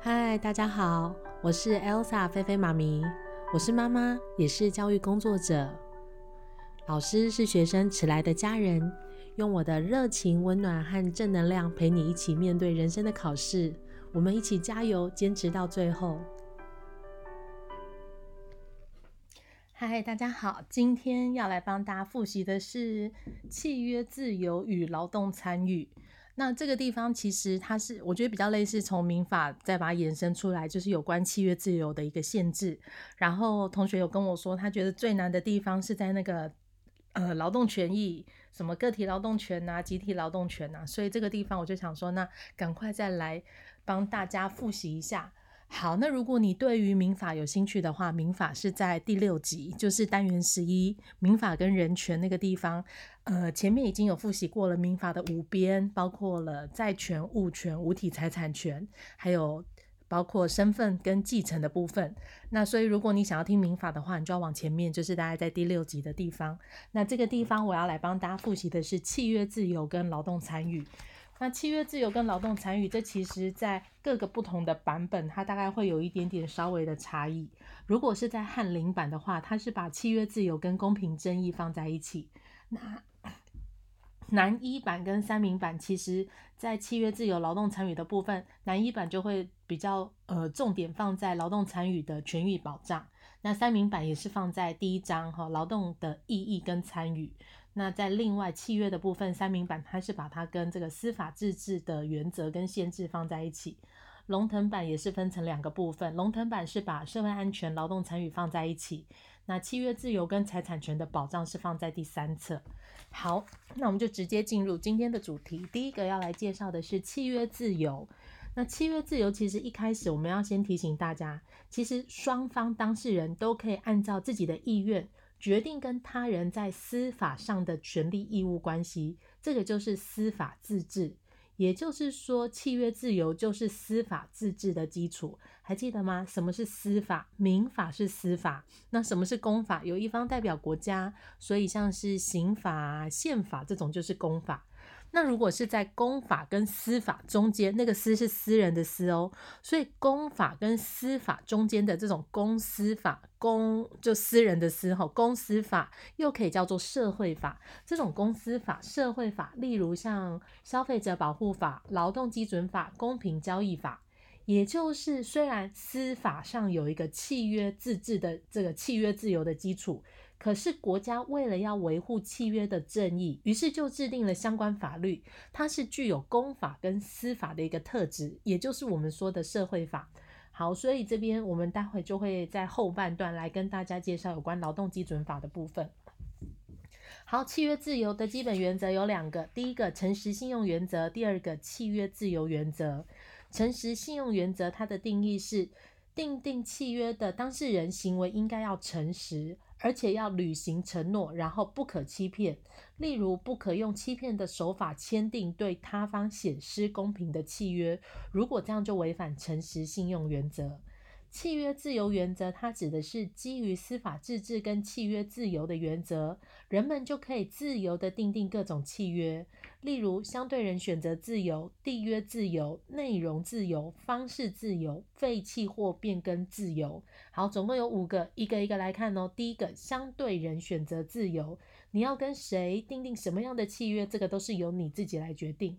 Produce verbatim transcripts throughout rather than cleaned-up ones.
嗨，大家好，我是 Elsa 菲菲妈咪，我是妈妈，也是教育工作者。老师是学生迟来的家人，用我的热情、温暖和正能量陪你一起面对人生的考试，我们一起加油，坚持到最后。嗨，大家好，今天要来帮大家复习的是契约自由与劳动参与。那这个地方其实它是我觉得比较类似从民法再把它延伸出来，就是有关契约自由的一个限制。然后同学有跟我说他觉得最难的地方是在那个呃劳动权益，什么个体劳动权啊，集体劳动权啊，所以这个地方我就想说那赶快再来帮大家复习一下。好，那如果你对于民法有兴趣的话，民法是在第六集，就是单元十一，民法跟人权那个地方，呃，前面已经有复习过了民法的五编，包括了债权、物权、无体财产权，还有包括身份跟继承的部分。那所以如果你想要听民法的话，你就要往前面，就是大概在第六集的地方。那这个地方我要来帮大家复习的是契约自由跟劳动参与。那契约自由跟劳动参与，这其实在各个不同的版本它大概会有一点点稍微的差异。如果是在翰林版的话，它是把契约自由跟公平正义放在一起。那南一版跟三民版其实在契约自由劳动参与的部分，南一版就会比较呃重点放在劳动参与的权益保障，那三民版也是放在第一章哈、哦、劳动的意义跟参与。那在另外契约的部分，三民版它是把它跟这个司法自治的原则跟限制放在一起。龙腾版也是分成两个部分，龙腾版是把社会安全、劳动参与放在一起，那契约自由跟财产权的保障是放在第三册。好，那我们就直接进入今天的主题。第一个要来介绍的是契约自由。那契约自由其实一开始我们要先提醒大家，其实双方当事人都可以按照自己的意愿决定跟他人在司法上的权利义务关系，这个就是司法自治。也就是说，契约自由就是司法自治的基础，还记得吗？什么是司法？民法是司法，那什么是公法？有一方代表国家，所以像是刑法、宪法这种就是公法。那如果是在公法跟司法中间，那个司是私人的司哦，所以公法跟司法中间的这种公司法，公就私人的私吼，公司法又可以叫做社会法。这种公司法、社会法，例如像消费者保护法、劳动基准法、公平交易法，也就是虽然司法上有一个契约自治的这个契约自由的基础，可是国家为了要维护契约的正义，于是就制定了相关法律，它是具有公法跟司法的一个特质，也就是我们说的社会法。好，所以这边我们待会就会在后半段来跟大家介绍有关劳动基准法的部分。好，契约自由的基本原则有两个，第一个诚实信用原则，第二个契约自由原则。诚实信用原则它的定义是，订定契约的当事人行为应该要诚实，而且要履行承诺，然后不可欺骗，例如不可用欺骗的手法签订对他方显失公平的契约，如果这样就违反诚实信用原则。契约自由原则它指的是基于司法自治跟契约自由的原则，人们就可以自由地订定各种契约，例如相对人选择自由、缔约自由、内容自由、方式自由、废弃或变更自由。好，总共有五个，一个一个来看哦。第一个，相对人选择自由，你要跟谁订定什么样的契约，这个都是由你自己来决定。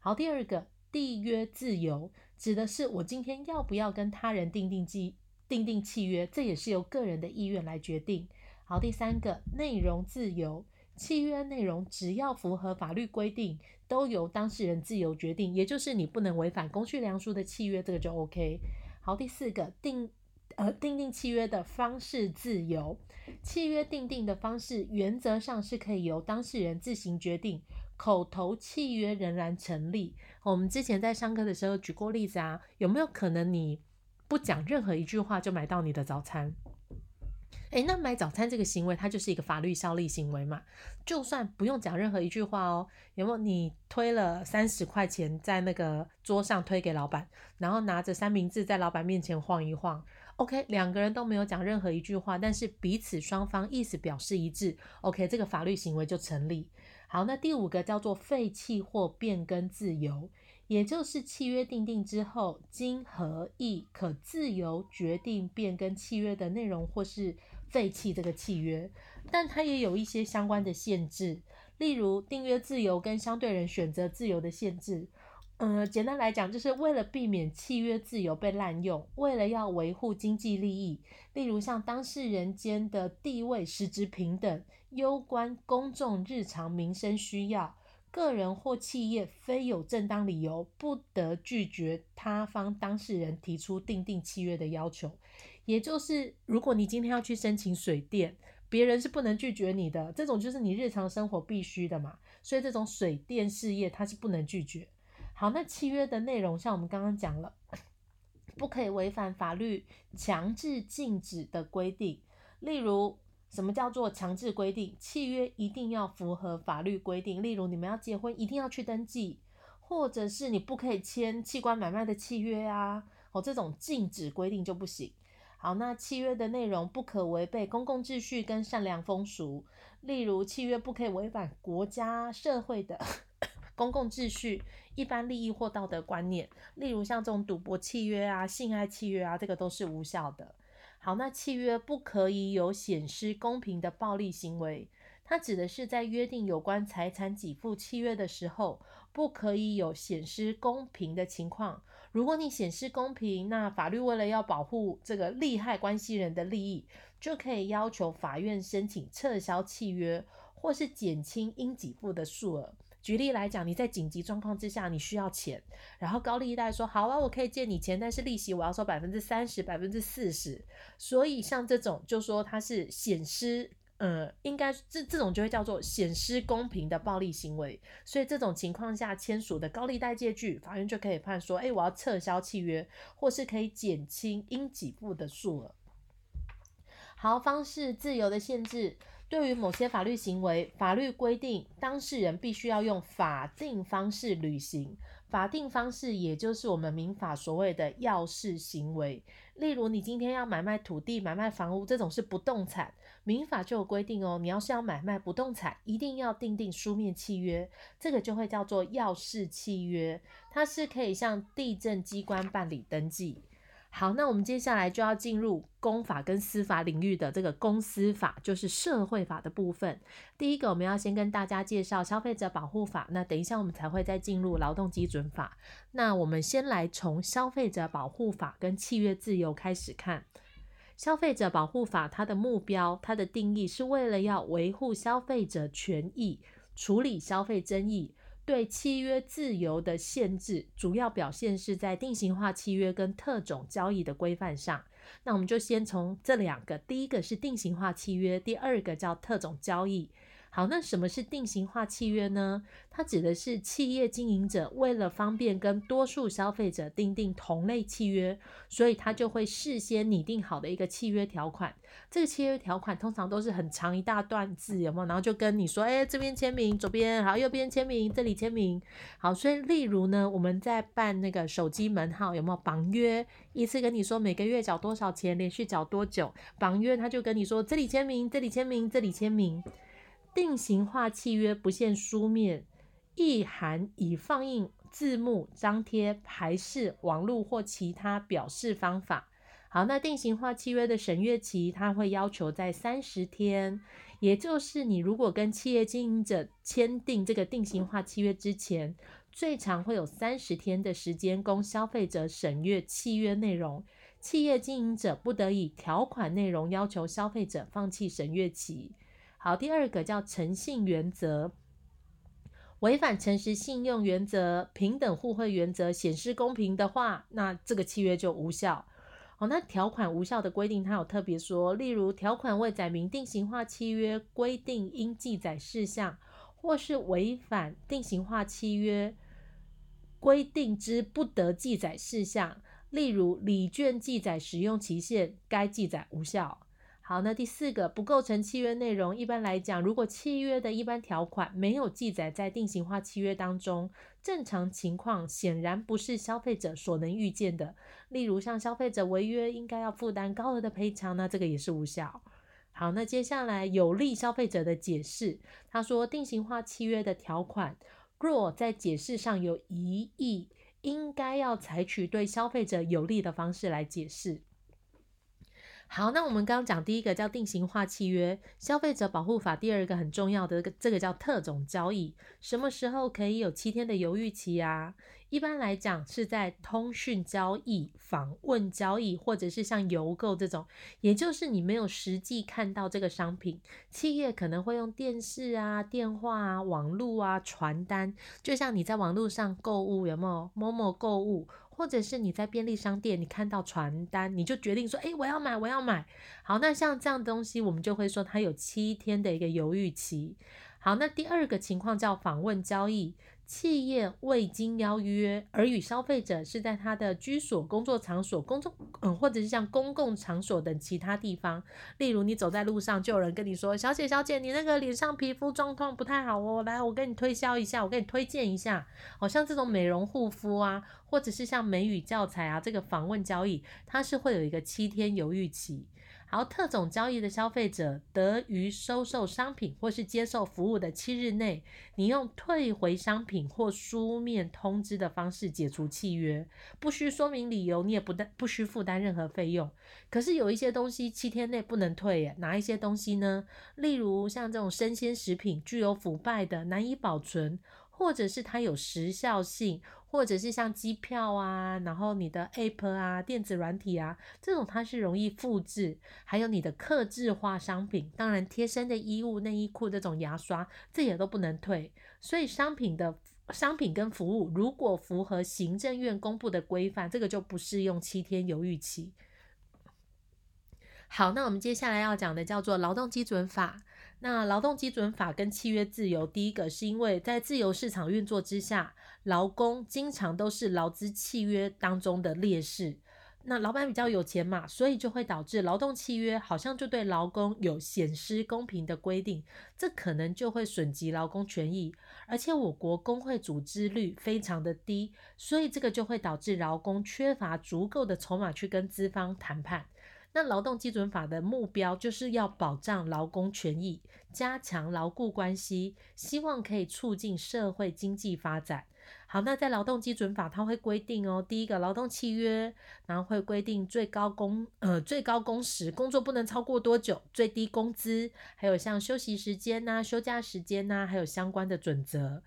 好，第二个，缔约自由，指的是我今天要不要跟他人订定契订定契约，这也是由个人的意愿来决定。好，第三个，内容自由，契约内容只要符合法律规定，都由当事人自由决定，也就是你不能违反公序良俗的契约，这个就 OK。 好，第四个，订呃，订定契约的方式自由，契约订定的方式原则上是可以由当事人自行决定，口头契约仍然成立。我们之前在上课的时候举过例子啊，有没有可能你不讲任何一句话就买到你的早餐？诶，那买早餐这个行为它就是一个法律效力行为嘛，就算不用讲任何一句话哦，有没有你推了三十块钱在那个桌上推给老板，然后拿着三明治在老板面前晃一晃， OK， 两个人都没有讲任何一句话，但是彼此双方意思表示一致， OK， 这个法律行为就成立。好，那第五个叫做废弃或变更自由，也就是契约订定之后，经合议可自由决定变更契约的内容或是废弃这个契约，但它也有一些相关的限制，例如订约自由跟相对人选择自由的限制。呃，简单来讲，就是为了避免契约自由被滥用，为了要维护经济利益，例如像当事人间的地位实质平等，攸关公众日常民生需要，个人或企业非有正当理由不得拒绝他方当事人提出订定契约的要求。也就是如果你今天要去申请水电，别人是不能拒绝你的，这种就是你日常生活必须的嘛，所以这种水电事业它是不能拒绝。好，那契约的内容像我们刚刚讲了，不可以违反法律强制禁止的规定，例如什么叫做强制规定？契约一定要符合法律规定，例如你们要结婚一定要去登记，或者是你不可以签器官买卖的契约啊，哦，这种禁止规定就不行。好，那契约的内容不可违背公共秩序跟善良风俗，例如契约不可以违反国家社会的公共秩序、一般利益或道德观念，例如像这种赌博契约啊、性爱契约啊，这个都是无效的。好，那契约不可以有显失公平的暴力行为，它指的是在约定有关财产给付契约的时候，不可以有显失公平的情况。如果你显失公平，那法律为了要保护这个利害关系人的利益，就可以要求法院申请撤销契约，或是减轻应给付的数额。举例来讲，你在紧急状况之下你需要钱，然后高利贷说好啊，我可以借你钱，但是利息我要收 百分之三十 百分之四十， 所以像这种就说它是显失呃，应该 这, 这种就会叫做显失公平的暴力行为，所以这种情况下签署的高利贷借据，法院就可以判说诶我要撤销契约，或是可以减轻应给付的数额。好，方式自由的限制，对于某些法律行为，法律规定当事人必须要用法定方式履行，法定方式也就是我们民法所谓的要事行为，例如你今天要买卖土地、买卖房屋，这种是不动产，民法就有规定哦，你要是要买卖不动产一定要订定书面契约，这个就会叫做要事契约，它是可以向地政机关办理登记。好，那我们接下来就要进入公法跟私法领域的这个公私法，就是社会法的部分。第一个我们要先跟大家介绍消费者保护法，那等一下我们才会再进入劳动基准法。那我们先来从消费者保护法跟契约自由开始看。消费者保护法它的目标，它的定义是为了要维护消费者权益，处理消费争议，对契约自由的限制主要表现是在定型化契约跟特种交易的规范上。那我们就先从这两个，第一个是定型化契约，第二个叫特种交易。好，那什么是定型化契约呢？它指的是企业经营者为了方便跟多数消费者订定同类契约，所以它就会事先拟定好的一个契约条款，这个契约条款通常都是很长一大段字，有没有？然后就跟你说哎，这边签名，左边，好，右边签名，这里签名。好，所以例如呢，我们在办那个手机门号，有没有绑约，一次跟你说每个月缴多少钱，连续缴多久，绑约他就跟你说这里签名，这里签名，这里签名。定型化契约不限书面，意涵以放映字幕、张贴、排示、网络或其他表示方法。好，那定型化契约的审阅期，它会要求在三十天，也就是你如果跟企业经营者签订这个定型化契约之前，最长会有三十天的时间供消费者审阅契约内容，企业经营者不得以条款内容要求消费者放弃审阅期。好，第二个叫诚信原则，违反诚实信用原则、平等互惠原则、显失公平的话，那这个契约就无效。好，那条款无效的规定它有特别说，例如条款未载明定型化契约规定应记载事项，或是违反定型化契约规定之不得记载事项，例如礼券记载使用期限，该记载无效。好，那第四个不构成契约内容，一般来讲，如果契约的一般条款没有记载在定型化契约当中，正常情况显然不是消费者所能预见的，例如像消费者违约应该要负担高额的赔偿，那这个也是无效。好，那接下来有利消费者的解释，他说定型化契约的条款若在解释上有疑义，该要采取对消费者有利的方式来解释。好，那我们刚刚讲第一个叫定型化契约，消费者保护法第二个很重要的这个叫特种交易。什么时候可以有七天的犹豫期啊？一般来讲是在通讯交易、访问交易，或者是像邮购这种，也就是你没有实际看到这个商品，企业可能会用电视啊、电话啊、网络啊、传单，就像你在网络上购物，有没有Momo购物，或者是你在便利商店你看到传单，你就决定说，诶，我要买我要买。好，那像这样的东西我们就会说它有七天的一个犹豫期。好，那第二个情况叫访问交易，企业未经邀约而与消费者是在他的居所、工作场所、公众、嗯、或者是像公共场所等其他地方，例如你走在路上就有人跟你说，小姐小姐，你那个脸上皮肤状况不太好哦，来我跟你推销一下，我跟你推荐一下，好、哦、像这种美容护肤啊，或者是像美语教材啊，这个访问交易它是会有一个七天犹豫期。好，特种交易的消费者得于收受商品或是接受服务的七日内，你用退回商品或书面通知的方式解除契约，不需说明理由，你也 不, 不需负担任何费用。可是有一些东西七天内不能退耶，哪一些东西呢？例如像这种生鲜食品具有腐败的难以保存，或者是它有时效性，或者是像机票啊，然后你的 app 啊、电子软体啊，这种它是容易复制，还有你的客制化商品，当然贴身的衣物、内衣裤这种牙刷，这也都不能退。所以商品的商品跟服务如果符合行政院公布的规范，这个就不适用七天犹豫期。好，那我们接下来要讲的叫做劳动基准法。那劳动基准法跟契约自由，第一个是因为在自由市场运作之下，劳工经常都是劳资契约当中的劣势。那老板比较有钱嘛，所以就会导致劳动契约好像就对劳工有显失公平的规定，这可能就会损及劳工权益。而且我国工会组织率非常的低，所以这个就会导致劳工缺乏足够的筹码去跟资方谈判。那劳动基准法的目标就是要保障劳工权益，加强劳雇关系，希望可以促进社会经济发展。好，那在劳动基准法它会规定哦，第一个劳动契约，然后会规定最高工呃最高工时，工作不能超过多久，最低工资，还有像休息时间啊、休假时间啊，还有相关的准则。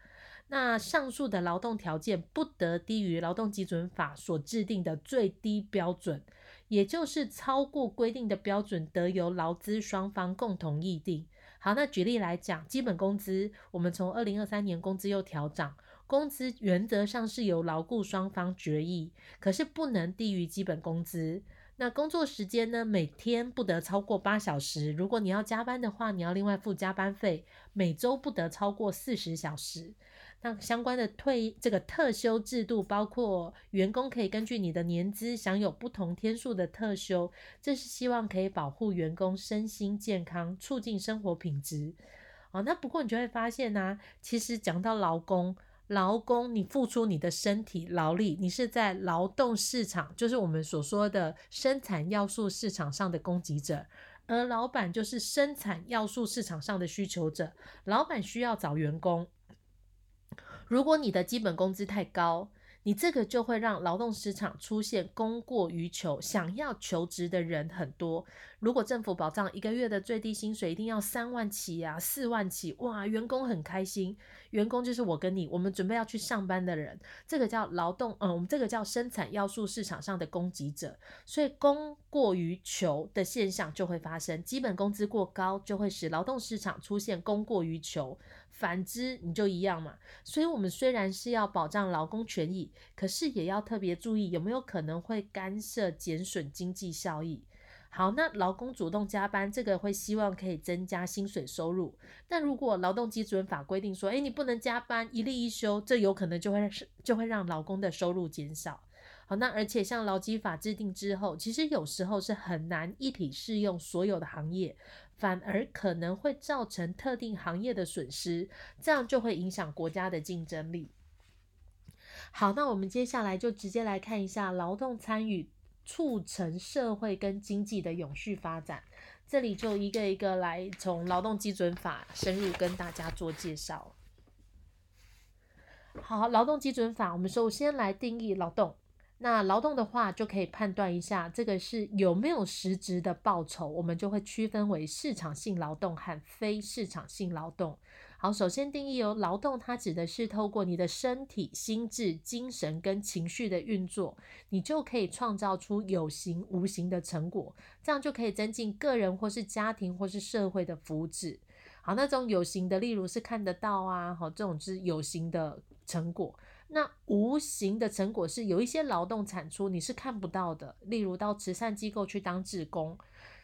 那上述的劳动条件不得低于劳动基准法所制定的最低标准，也就是超过规定的标准得由劳资双方共同议定。好，那举例来讲，基本工资，我们从二零二三年工资又调涨，工资原则上是由劳雇双方决议，可是不能低于基本工资。那工作时间呢，每天不得超过八小时，如果你要加班的话，你要另外付加班费，每周不得超过四十小时。那相关的退这个特休制度，包括员工可以根据你的年资享有不同天数的特休，这是希望可以保护员工身心健康，促进生活品质。哦，那不过你就会发现啊，其实讲到劳工，劳工你付出你的身体劳力，你是在劳动市场，就是我们所说的生产要素市场上的供给者。而老板就是生产要素市场上的需求者，老板需要找员工。如果你的基本工资太高，你这个就会让劳动市场出现供过于求，想要求职的人很多。如果政府保障一个月的最低薪水一定要三万起啊、四万起，哇，员工很开心。员工就是我跟你，我们准备要去上班的人，这个叫劳动，嗯，我们这个叫生产要素市场上的供给者，所以供过于求的现象就会发生。基本工资过高，就会使劳动市场出现供过于求。反之你就一样嘛，所以我们虽然是要保障劳工权益，可是也要特别注意有没有可能会干涉减损经济效益。好，那劳工主动加班，这个会希望可以增加薪水收入，但如果劳动基准法规定说，诶，你不能加班，一例一休，这有可能就会就会让劳工的收入减少。好，那而且像劳基法制定之后，其实有时候是很难一体适用所有的行业，反而可能会造成特定行业的损失，这样就会影响国家的竞争力。好，那我们接下来就直接来看一下劳动参与促成社会跟经济的永续发展，这里就一个一个来从劳动基准法深入跟大家做介绍。好，劳动基准法，我们首先来定义劳动。那劳动的话，就可以判断一下这个是有没有实质的报酬，我们就会区分为市场性劳动和非市场性劳动。好，首先定义哦，劳动它指的是透过你的身体、心智、精神跟情绪的运作，你就可以创造出有形无形的成果，这样就可以增进个人或是家庭或是社会的福祉。好，那种有形的例如是看得到啊，好，这种是有形的成果。那无形的成果是有一些劳动产出你是看不到的，例如到慈善机构去当志工。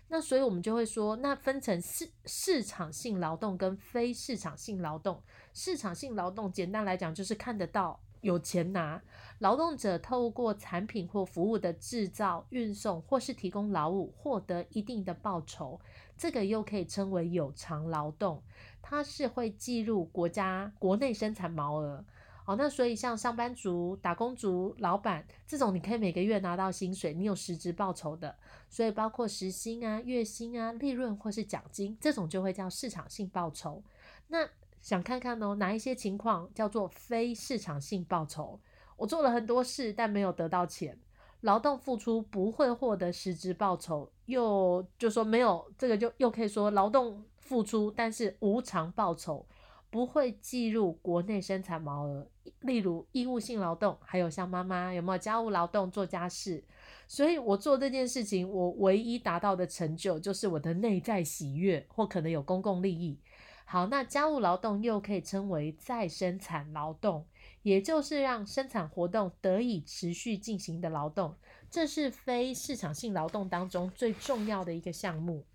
那所以我们就会说，那分成 市, 市场性劳动跟非市场性劳动。市场性劳动简单来讲就是看得到，有钱拿，劳动者透过产品或服务的制造、运送或是提供劳务获得一定的报酬，这个又可以称为有偿劳动，它是会计入国家国内生产毛额。好，那所以像上班族、打工族、老板这种，你可以每个月拿到薪水，你有实质报酬的，所以包括时薪啊、月薪啊、利润或是奖金，这种就会叫市场性报酬。那想看看哦，哪一些情况叫做非市场性报酬？我做了很多事但没有得到钱，劳动付出不会获得实质报酬，又就说没有，这个就又可以说劳动付出但是无偿报酬，不会计入国内生产毛额，例如义务性劳动，还有像妈妈有没有家务劳动做家事。所以我做这件事情，我唯一达到的成就就是我的内在喜悦，或可能有公共利益。好，那家务劳动又可以称为再生产劳动，也就是让生产活动得以持续进行的劳动，这是非市场性劳动当中最重要的一个项目。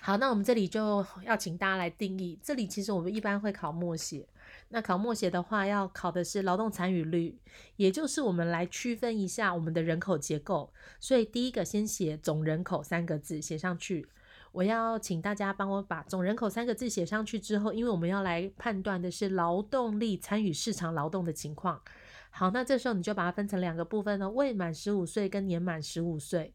好，那我们这里就要请大家来定义，这里其实我们一般会考默写，那考默写的话要考的是劳动参与率，也就是我们来区分一下我们的人口结构。所以第一个先写总人口三个字写上去，我要请大家帮我把总人口三个字写上去之后，因为我们要来判断的是劳动力参与市场劳动的情况。好，那这时候你就把它分成两个部分哦，未满十五岁跟年满十五岁。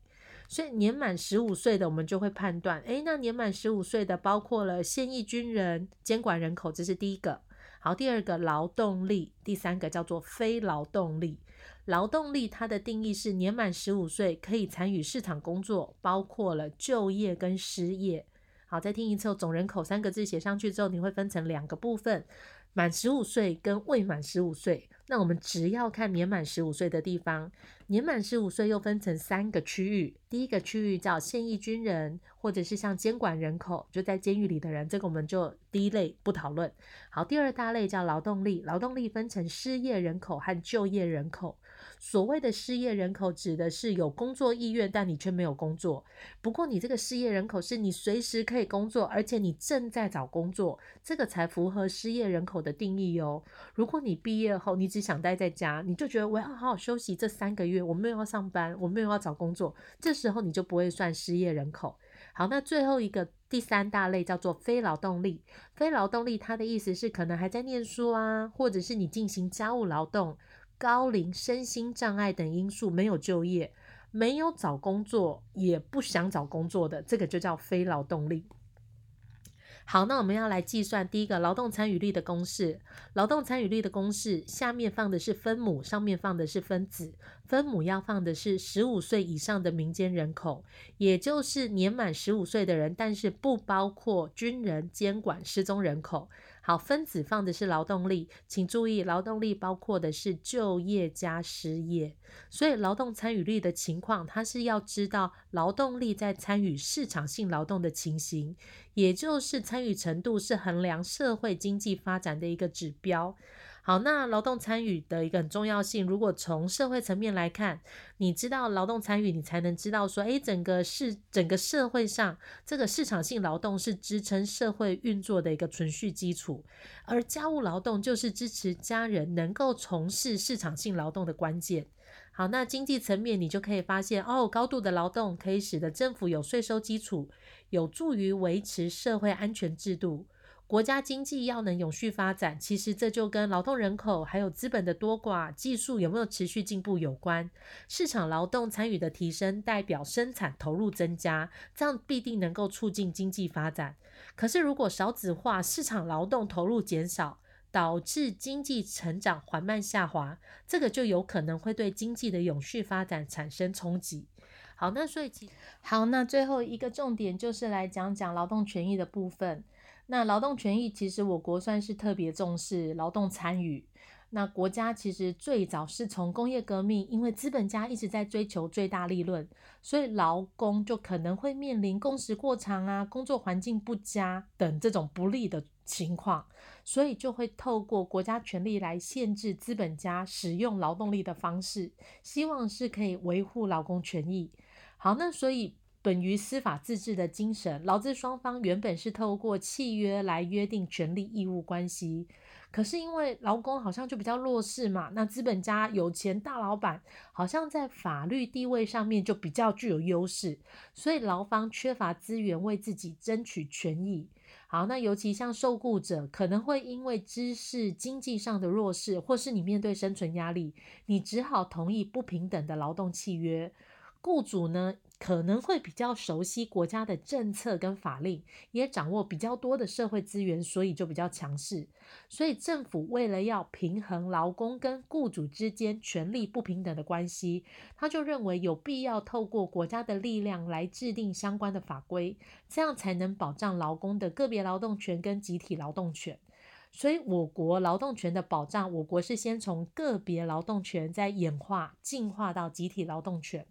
所以年满十五岁的我们就会判断，诶，那年满十五岁的包括了现役军人、监管人口，这是第一个。好，第二个劳动力，第三个叫做非劳动力。劳动力它的定义是年满十五岁可以参与市场工作，包括了就业跟失业。好，再听一次，总人口三个字写上去之后，你会分成两个部分，满十五岁跟未满十五岁。那我们只要看年满十五岁的地方，年满十五岁又分成三个区域，第一个区域叫现役军人，或者是像监管人口，就在监狱里的人，这个我们就第一类不讨论。好，第二大类叫劳动力，劳动力分成失业人口和就业人口。所谓的失业人口指的是有工作意愿但你却没有工作，不过你这个失业人口是你随时可以工作，而且你正在找工作，这个才符合失业人口的定义哦。如果你毕业后你只想待在家，你就觉得我要好好休息这三个月，我没有要上班，我没有要找工作，这时候你就不会算失业人口。好，那最后一个第三大类叫做非劳动力，非劳动力它的意思是可能还在念书啊，或者是你进行家务劳动，高龄、身心障碍等因素没有就业，没有找工作，也不想找工作的，这个就叫非劳动力。好，那我们要来计算第一个劳动参与率的公式。劳动参与率的公式下面放的是分母，上面放的是分子。分母要放的是十五岁以上的民间人口，也就是年满十五岁的人，但是不包括军人、监管、失踪人口。好，分子放的是劳动力，请注意劳动力包括的是就业加失业，所以劳动参与率的情况，它是要知道劳动力在参与市场性劳动的情形，也就是参与程度是衡量社会经济发展的一个指标。好，那劳动参与的一个很重要性，如果从社会层面来看，你知道劳动参与，你才能知道说，诶，整个市整个社会上这个市场性劳动是支撑社会运作的一个存续基础，而家务劳动就是支持家人能够从事市场性劳动的关键。好，那经济层面你就可以发现哦，高度的劳动可以使得政府有税收基础，有助于维持社会安全制度。国家经济要能永续发展，其实这就跟劳动人口还有资本的多寡、技术有没有持续进步有关。市场劳动参与的提升代表生产投入增加，这样必定能够促进经济发展。可是如果少子化，市场劳动投入减少，导致经济成长缓慢下滑，这个就有可能会对经济的永续发展产生冲击。好，那所以好，那最后一个重点就是来讲讲劳动权益的部分。那劳动权益其实我国算是特别重视劳动参与。那国家其实最早是从工业革命，因为资本家一直在追求最大利润，所以劳工就可能会面临工时过长啊、工作环境不佳等这种不利的情况，所以就会透过国家权力来限制资本家使用劳动力的方式，希望是可以维护劳工权益。好，那所以本于司法自治的精神，劳资双方原本是透过契约来约定权利义务关系，可是因为劳工好像就比较弱势嘛，那资本家有钱大老板好像在法律地位上面就比较具有优势，所以劳方缺乏资源为自己争取权益。好，那尤其像受雇者可能会因为知识经济上的弱势，或是你面对生存压力，你只好同意不平等的劳动契约。雇主呢可能会比较熟悉国家的政策跟法令，也掌握比较多的社会资源，所以就比较强势。所以政府为了要平衡劳工跟雇主之间权力不平等的关系，他就认为有必要透过国家的力量来制定相关的法规，这样才能保障劳工的个别劳动权跟集体劳动权。所以我国劳动权的保障，我国是先从个别劳动权再演化进化到集体劳动权。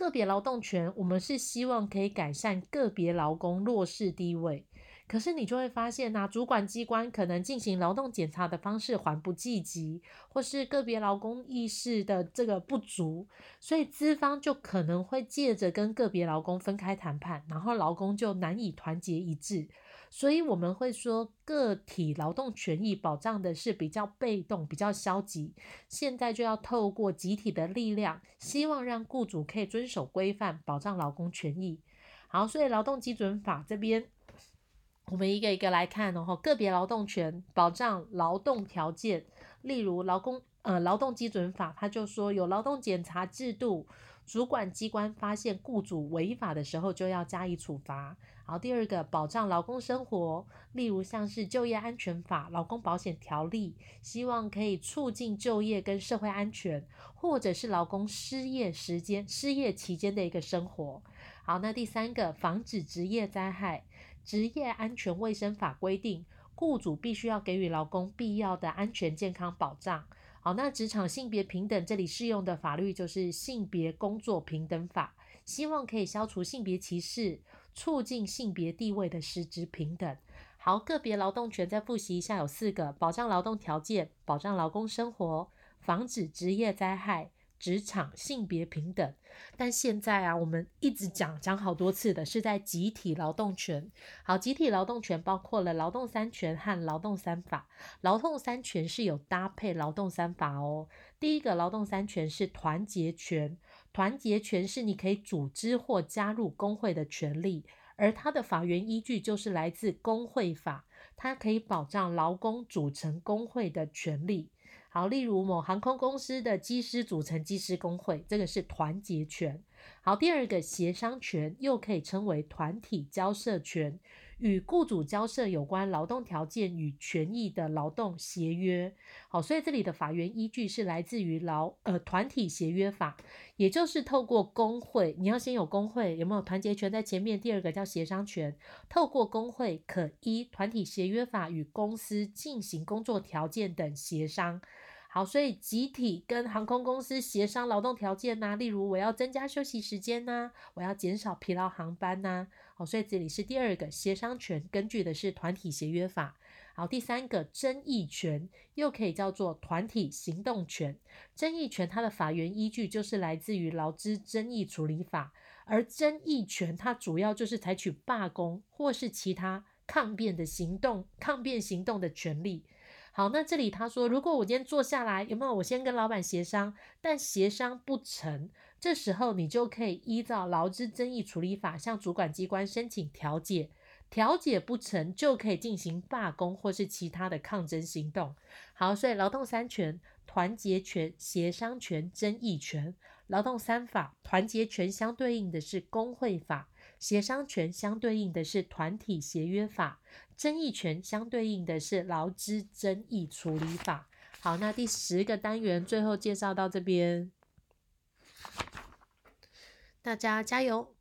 个别劳动权我们是希望可以改善个别劳工弱势地位，可是你就会发现啊，主管机关可能进行劳动检查的方式还不积极，或是个别劳工意识的这个不足，所以资方就可能会借着跟个别劳工分开谈判，然后劳工就难以团结一致。所以我们会说个体劳动权益保障的是比较被动、比较消极，现在就要透过集体的力量，希望让雇主可以遵守规范，保障劳工权益。好，所以劳动基准法这边我们一个一个来看哦。个别劳动权保障劳动条件，例如劳工呃劳动基准法，它就说有劳动检查制度，主管机关发现雇主违法的时候就要加以处罚。然后第二个，保障劳工生活，例如像是就业安全法、劳工保险条例，希望可以促进就业跟社会安全，或者是劳工失业时间、失业期间的一个生活。好，那第三个，防止职业灾害，职业安全卫生法规定，雇主必须要给予劳工必要的安全健康保障。好，那职场性别平等这里适用的法律就是性别工作平等法，希望可以消除性别歧视，促进性别地位的实质平等。好，个别劳动权再复习一下，有四个：保障劳动条件、保障劳工生活、防止职业灾害、职场性别平等。但现在啊，我们一直讲讲好多次的是在集体劳动权。好，集体劳动权包括了劳动三权和劳动三法。劳动三权是有搭配劳动三法哦。第一个劳动三权是团结权，团结权是你可以组织或加入工会的权利，而它的法源依据就是来自工会法，它可以保障劳工组成工会的权利。好，例如某航空公司的机师组成机师工会，这个是团结权。好，第二个协商权，又可以称为团体交涉权，与雇主交涉有关劳动条件与权益的劳动协约。好，所以这里的法源依据是来自于劳呃团体协约法，也就是透过工会，你要先有工会，有没有团结权在前面，第二个叫协商权，透过工会可依团体协约法与公司进行工作条件等协商。好，所以集体跟航空公司协商劳动条件啊，例如我要增加休息时间啊，我要减少疲劳航班啊。好，所以这里是第二个协商权，根据的是团体协约法。好，第三个争议权，又可以叫做团体行动权。争议权它的法源依据就是来自于劳资争议处理法，而争议权它主要就是采取罢工或是其他抗辩的行动、抗辩行动的权利。好，那这里他说，如果我今天坐下来，有没有我先跟老板协商，但协商不成，这时候你就可以依照劳资争议处理法向主管机关申请调解，调解不成就可以进行罢工或是其他的抗争行动。好，所以劳动三权、团结权、协商权、争议权。劳动三法，团结权相对应的是工会法，协商权相对应的是团体协约法，争议权相对应的是劳资争议处理法。好，那第十个单元最后介绍到这边，大家加油。